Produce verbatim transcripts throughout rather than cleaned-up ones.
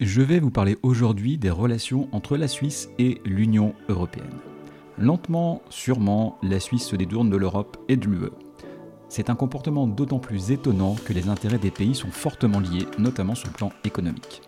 Je vais vous parler aujourd'hui des relations entre la Suisse et l'Union européenne. Lentement, sûrement, la Suisse se détourne de l'Europe et de l'U E. C'est un comportement d'autant plus étonnant que les intérêts des pays sont fortement liés, notamment sur le plan économique.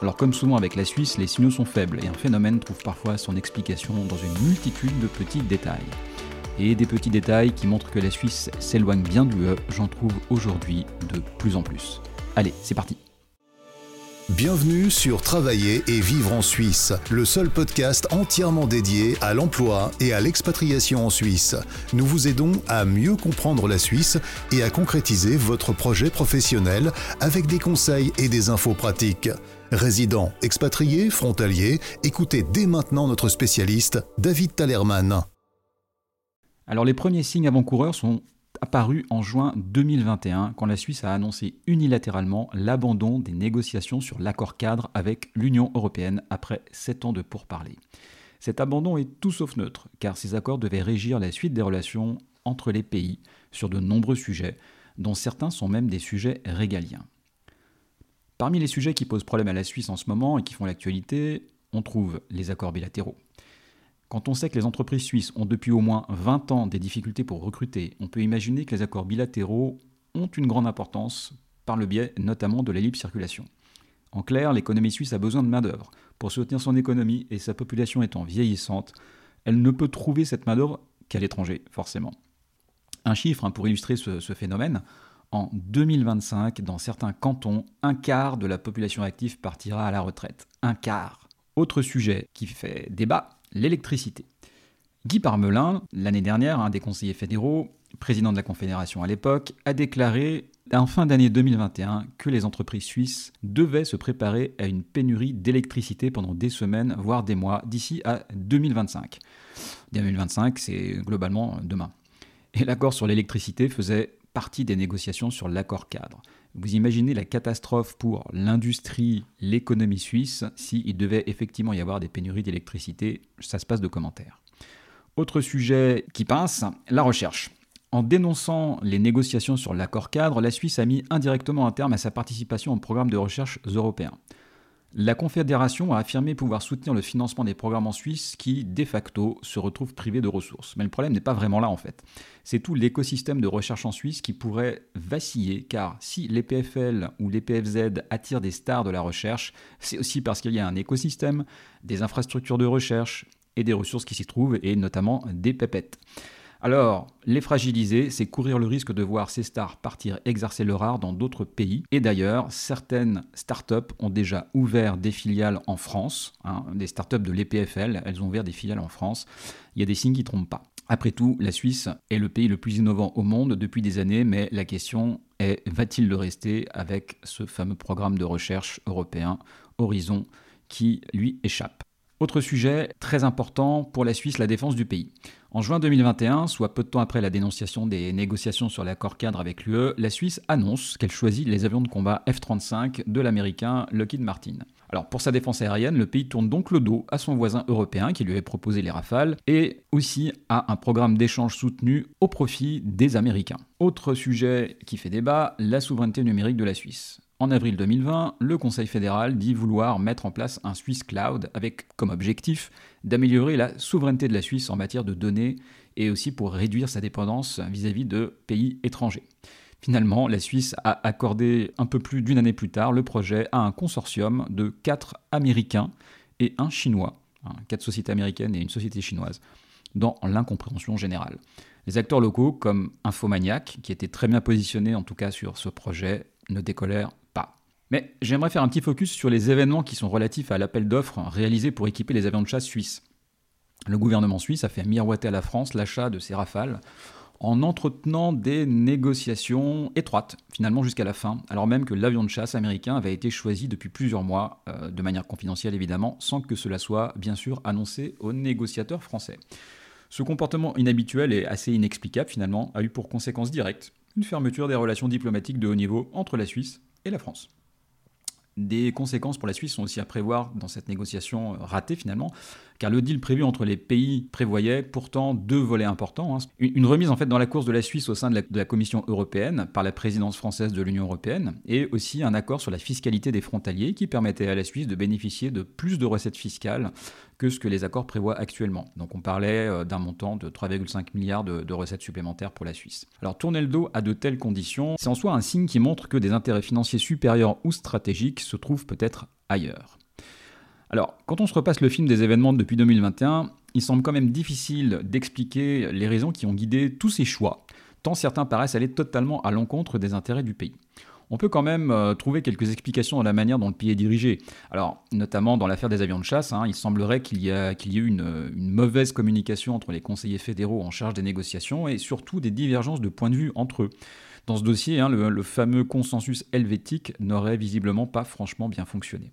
Alors comme souvent avec la Suisse, les signaux sont faibles et un phénomène trouve parfois son explication dans une multitude de petits détails. Et des petits détails qui montrent que la Suisse s'éloigne bien de l'U E, j'en trouve aujourd'hui de plus en plus. Allez, c'est parti. Bienvenue sur Travailler et vivre en Suisse, le seul podcast entièrement dédié à l'emploi et à l'expatriation en Suisse. Nous vous aidons à mieux comprendre la Suisse et à concrétiser votre projet professionnel avec des conseils et des infos pratiques. Résidents, expatriés, frontaliers, écoutez dès maintenant notre spécialiste David Talerman. Alors les premiers signes avant-coureurs sont apparu en juin deux mille vingt et un, quand la Suisse a annoncé unilatéralement l'abandon des négociations sur l'accord cadre avec l'Union européenne après sept ans de pourparlers. Cet abandon est tout sauf neutre, car ces accords devaient régir la suite des relations entre les pays sur de nombreux sujets, dont certains sont même des sujets régaliens. Parmi les sujets qui posent problème à la Suisse en ce moment et qui font l'actualité, on trouve les accords bilatéraux. Quand on sait que les entreprises suisses ont depuis au moins vingt ans des difficultés pour recruter, on peut imaginer que les accords bilatéraux ont une grande importance par le biais notamment de la libre circulation. En clair, l'économie suisse a besoin de main-d'œuvre. Pour soutenir son économie et sa population étant vieillissante, elle ne peut trouver cette main-d'œuvre qu'à l'étranger, forcément. Un chiffre pour illustrer ce, ce phénomène, en deux mille vingt-cinq, dans certains cantons, un quart de la population active partira à la retraite. Un quart. Autre sujet qui fait débat, l'électricité. Guy Parmelin, l'année dernière, un des conseillers fédéraux, président de la Confédération à l'époque, a déclaré en fin d'année deux mille vingt et un que les entreprises suisses devaient se préparer à une pénurie d'électricité pendant des semaines, voire des mois, d'ici à deux mille vingt-cinq. deux mille vingt-cinq, c'est globalement demain. Et l'accord sur l'électricité faisait partie des négociations sur l'accord cadre. Vous imaginez la catastrophe pour l'industrie, l'économie suisse, s'il devait effectivement y avoir des pénuries d'électricité, ça se passe de commentaires. Autre sujet qui pince, la recherche. En dénonçant les négociations sur l'accord cadre, la Suisse a mis indirectement un terme à sa participation aux programmes de recherche européens. La Confédération a affirmé pouvoir soutenir le financement des programmes en Suisse qui, de facto, se retrouvent privés de ressources. Mais le problème n'est pas vraiment là en fait. C'est tout l'écosystème de recherche en Suisse qui pourrait vaciller, car si les P F L ou les P F Z attirent des stars de la recherche, c'est aussi parce qu'il y a un écosystème, des infrastructures de recherche et des ressources qui s'y trouvent, et notamment des pépettes. Alors, les fragiliser, c'est courir le risque de voir ces stars partir exercer leur art dans d'autres pays. Et d'ailleurs, certaines startups ont déjà ouvert des filiales en France. Hein, des startups de l'E P F L, elles ont ouvert des filiales en France. Il y a des signes qui ne trompent pas. Après tout, la Suisse est le pays le plus innovant au monde depuis des années, mais la question est, va-t-il le rester avec ce fameux programme de recherche européen Horizon qui lui échappe? Autre sujet très important pour la Suisse, la défense du pays. En juin deux mille vingt et un, soit peu de temps après la dénonciation des négociations sur l'accord cadre avec l'U E, la Suisse annonce qu'elle choisit les avions de combat F trente-cinq de l'américain Lockheed Martin. Alors pour sa défense aérienne, le pays tourne donc le dos à son voisin européen qui lui avait proposé les Rafales et aussi à un programme d'échange soutenu au profit des Américains. Autre sujet qui fait débat, la souveraineté numérique de la Suisse. En avril deux mille vingt, le Conseil fédéral dit vouloir mettre en place un Swiss Cloud avec comme objectif d'améliorer la souveraineté de la Suisse en matière de données et aussi pour réduire sa dépendance vis-à-vis de pays étrangers. Finalement, la Suisse a accordé un peu plus d'une année plus tard le projet à un consortium de quatre Américains et un Chinois, hein, quatre sociétés américaines et une société chinoise, dans l'incompréhension générale. Les acteurs locaux comme Infomaniak, qui étaient très bien positionnés en tout cas sur ce projet, ne décollèrent pas. Mais j'aimerais faire un petit focus sur les événements qui sont relatifs à l'appel d'offres réalisé pour équiper les avions de chasse suisses. Le gouvernement suisse a fait miroiter à la France l'achat de ces Rafales en entretenant des négociations étroites, finalement jusqu'à la fin, alors même que l'avion de chasse américain avait été choisi depuis plusieurs mois, euh, de manière confidentielle évidemment, sans que cela soit bien sûr annoncé aux négociateurs français. Ce comportement inhabituel et assez inexplicable finalement a eu pour conséquence directe une fermeture des relations diplomatiques de haut niveau entre la Suisse et la France. Des conséquences pour la Suisse sont aussi à prévoir dans cette négociation ratée finalement, car le deal prévu entre les pays prévoyait pourtant deux volets importants. Hein. Une remise en fait dans la course de la Suisse au sein de la, de la Commission européenne par la présidence française de l'Union européenne, et aussi un accord sur la fiscalité des frontaliers qui permettait à la Suisse de bénéficier de plus de recettes fiscales que ce que les accords prévoient actuellement. Donc on parlait d'un montant de trois virgule cinq milliards de, de recettes supplémentaires pour la Suisse. Alors tourner le dos à de telles conditions, c'est en soi un signe qui montre que des intérêts financiers supérieurs ou stratégiques se trouve peut-être ailleurs. Alors, quand on se repasse le film des événements depuis deux mille vingt et un, il semble quand même difficile d'expliquer les raisons qui ont guidé tous ces choix, tant certains paraissent aller totalement à l'encontre des intérêts du pays. On peut quand même euh, trouver quelques explications dans la manière dont le pays est dirigé. Alors, notamment dans l'affaire des avions de chasse, hein, il semblerait qu'il y a, qu'il y ait eu une, une mauvaise communication entre les conseillers fédéraux en charge des négociations et surtout des divergences de points de vue entre eux. Dans ce dossier, hein, le, le fameux consensus helvétique n'aurait visiblement pas franchement bien fonctionné.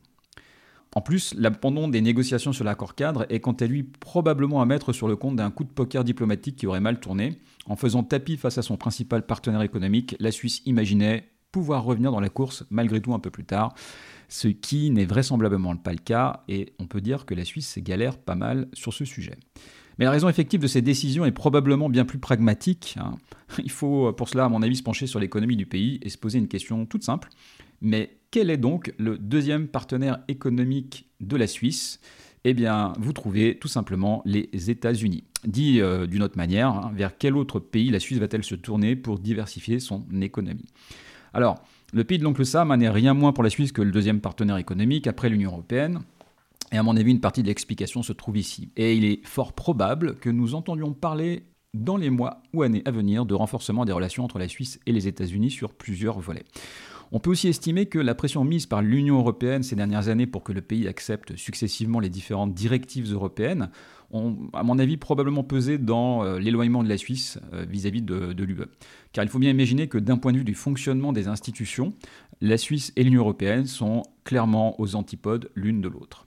En plus, l'abandon des négociations sur l'accord cadre est quant à lui probablement à mettre sur le compte d'un coup de poker diplomatique qui aurait mal tourné. En faisant tapis face à son principal partenaire économique, la Suisse imaginait pouvoir revenir dans la course malgré tout un peu plus tard, ce qui n'est vraisemblablement pas le cas, et on peut dire que la Suisse galère pas mal sur ce sujet. Mais la raison effective de ces décisions est probablement bien plus pragmatique. Il faut pour cela, à mon avis, se pencher sur l'économie du pays et se poser une question toute simple. Mais quel est donc le deuxième partenaire économique de la Suisse ? Eh bien, vous trouvez tout simplement les États-Unis. Dit euh, d'une autre manière, hein, vers quel autre pays la Suisse va-t-elle se tourner pour diversifier son économie ? Alors, le pays de l'oncle Sam n'est rien moins pour la Suisse que le deuxième partenaire économique après l'Union européenne. Et à mon avis, une partie de l'explication se trouve ici. Et il est fort probable que nous entendions parler dans les mois ou années à venir de renforcement des relations entre la Suisse et les États-Unis sur plusieurs volets. On peut aussi estimer que la pression mise par l'Union européenne ces dernières années pour que le pays accepte successivement les différentes directives européennes ont, à mon avis, probablement pesé dans l'éloignement de la Suisse vis-à-vis de, de l'U E. Car il faut bien imaginer que d'un point de vue du fonctionnement des institutions, la Suisse et l'Union européenne sont clairement aux antipodes l'une de l'autre.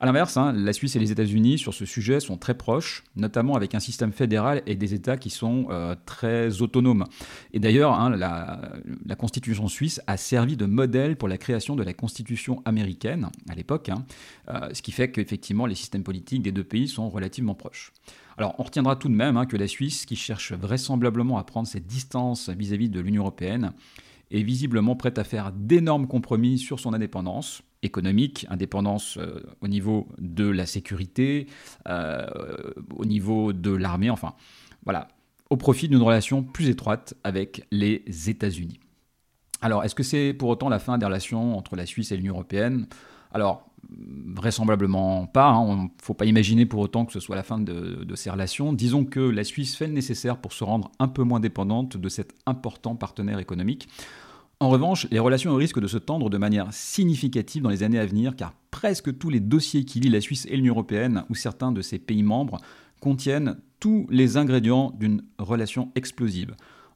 A l'inverse, hein, la Suisse et les États-Unis sur ce sujet sont très proches, notamment avec un système fédéral et des États qui sont euh, très autonomes. Et d'ailleurs, hein, la, la Constitution suisse a servi de modèle pour la création de la Constitution américaine à l'époque, hein, euh, ce qui fait qu'effectivement les systèmes politiques des deux pays sont relativement proches. Alors, on retiendra tout de même hein, que la Suisse, qui cherche vraisemblablement à prendre ses distances vis-à-vis de l'Union européenne, est visiblement prête à faire d'énormes compromis sur son indépendance économique, indépendance euh, au niveau de la sécurité, euh, au niveau de l'armée, enfin, voilà, au profit d'une relation plus étroite avec les États-Unis. Alors, est-ce que c'est pour autant la fin des relations entre la Suisse et l'Union européenne ? Alors, vraisemblablement pas, hein. On ne faut pas imaginer pour autant que ce soit la fin de, de ces relations. Disons que la Suisse fait le nécessaire pour se rendre un peu moins dépendante de cet important partenaire économique. En revanche, les relations risquent de se tendre de manière significative dans les années à venir, car presque tous les dossiers qui lient la Suisse et l'Union européenne, ou certains de ses pays membres, contiennent tous les ingrédients d'une relation explosive.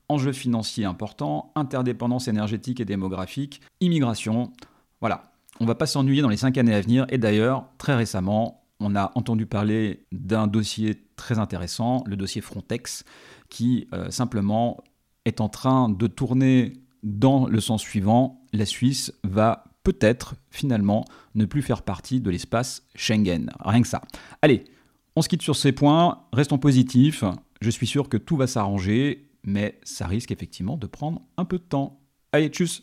Enjeux financiers importants, interdépendance énergétique et démographique, immigration, voilà. On ne va pas s'ennuyer dans les cinq années à venir, et d'ailleurs, très récemment, on a entendu parler d'un dossier très intéressant, le dossier Frontex, qui euh, simplement est en train de tourner dans le sens suivant, la Suisse va peut-être, finalement, ne plus faire partie de l'espace Schengen. Rien que ça. Allez, on se quitte sur ces points, restons positifs, je suis sûr que tout va s'arranger, mais ça risque effectivement de prendre un peu de temps. Allez, tchuss!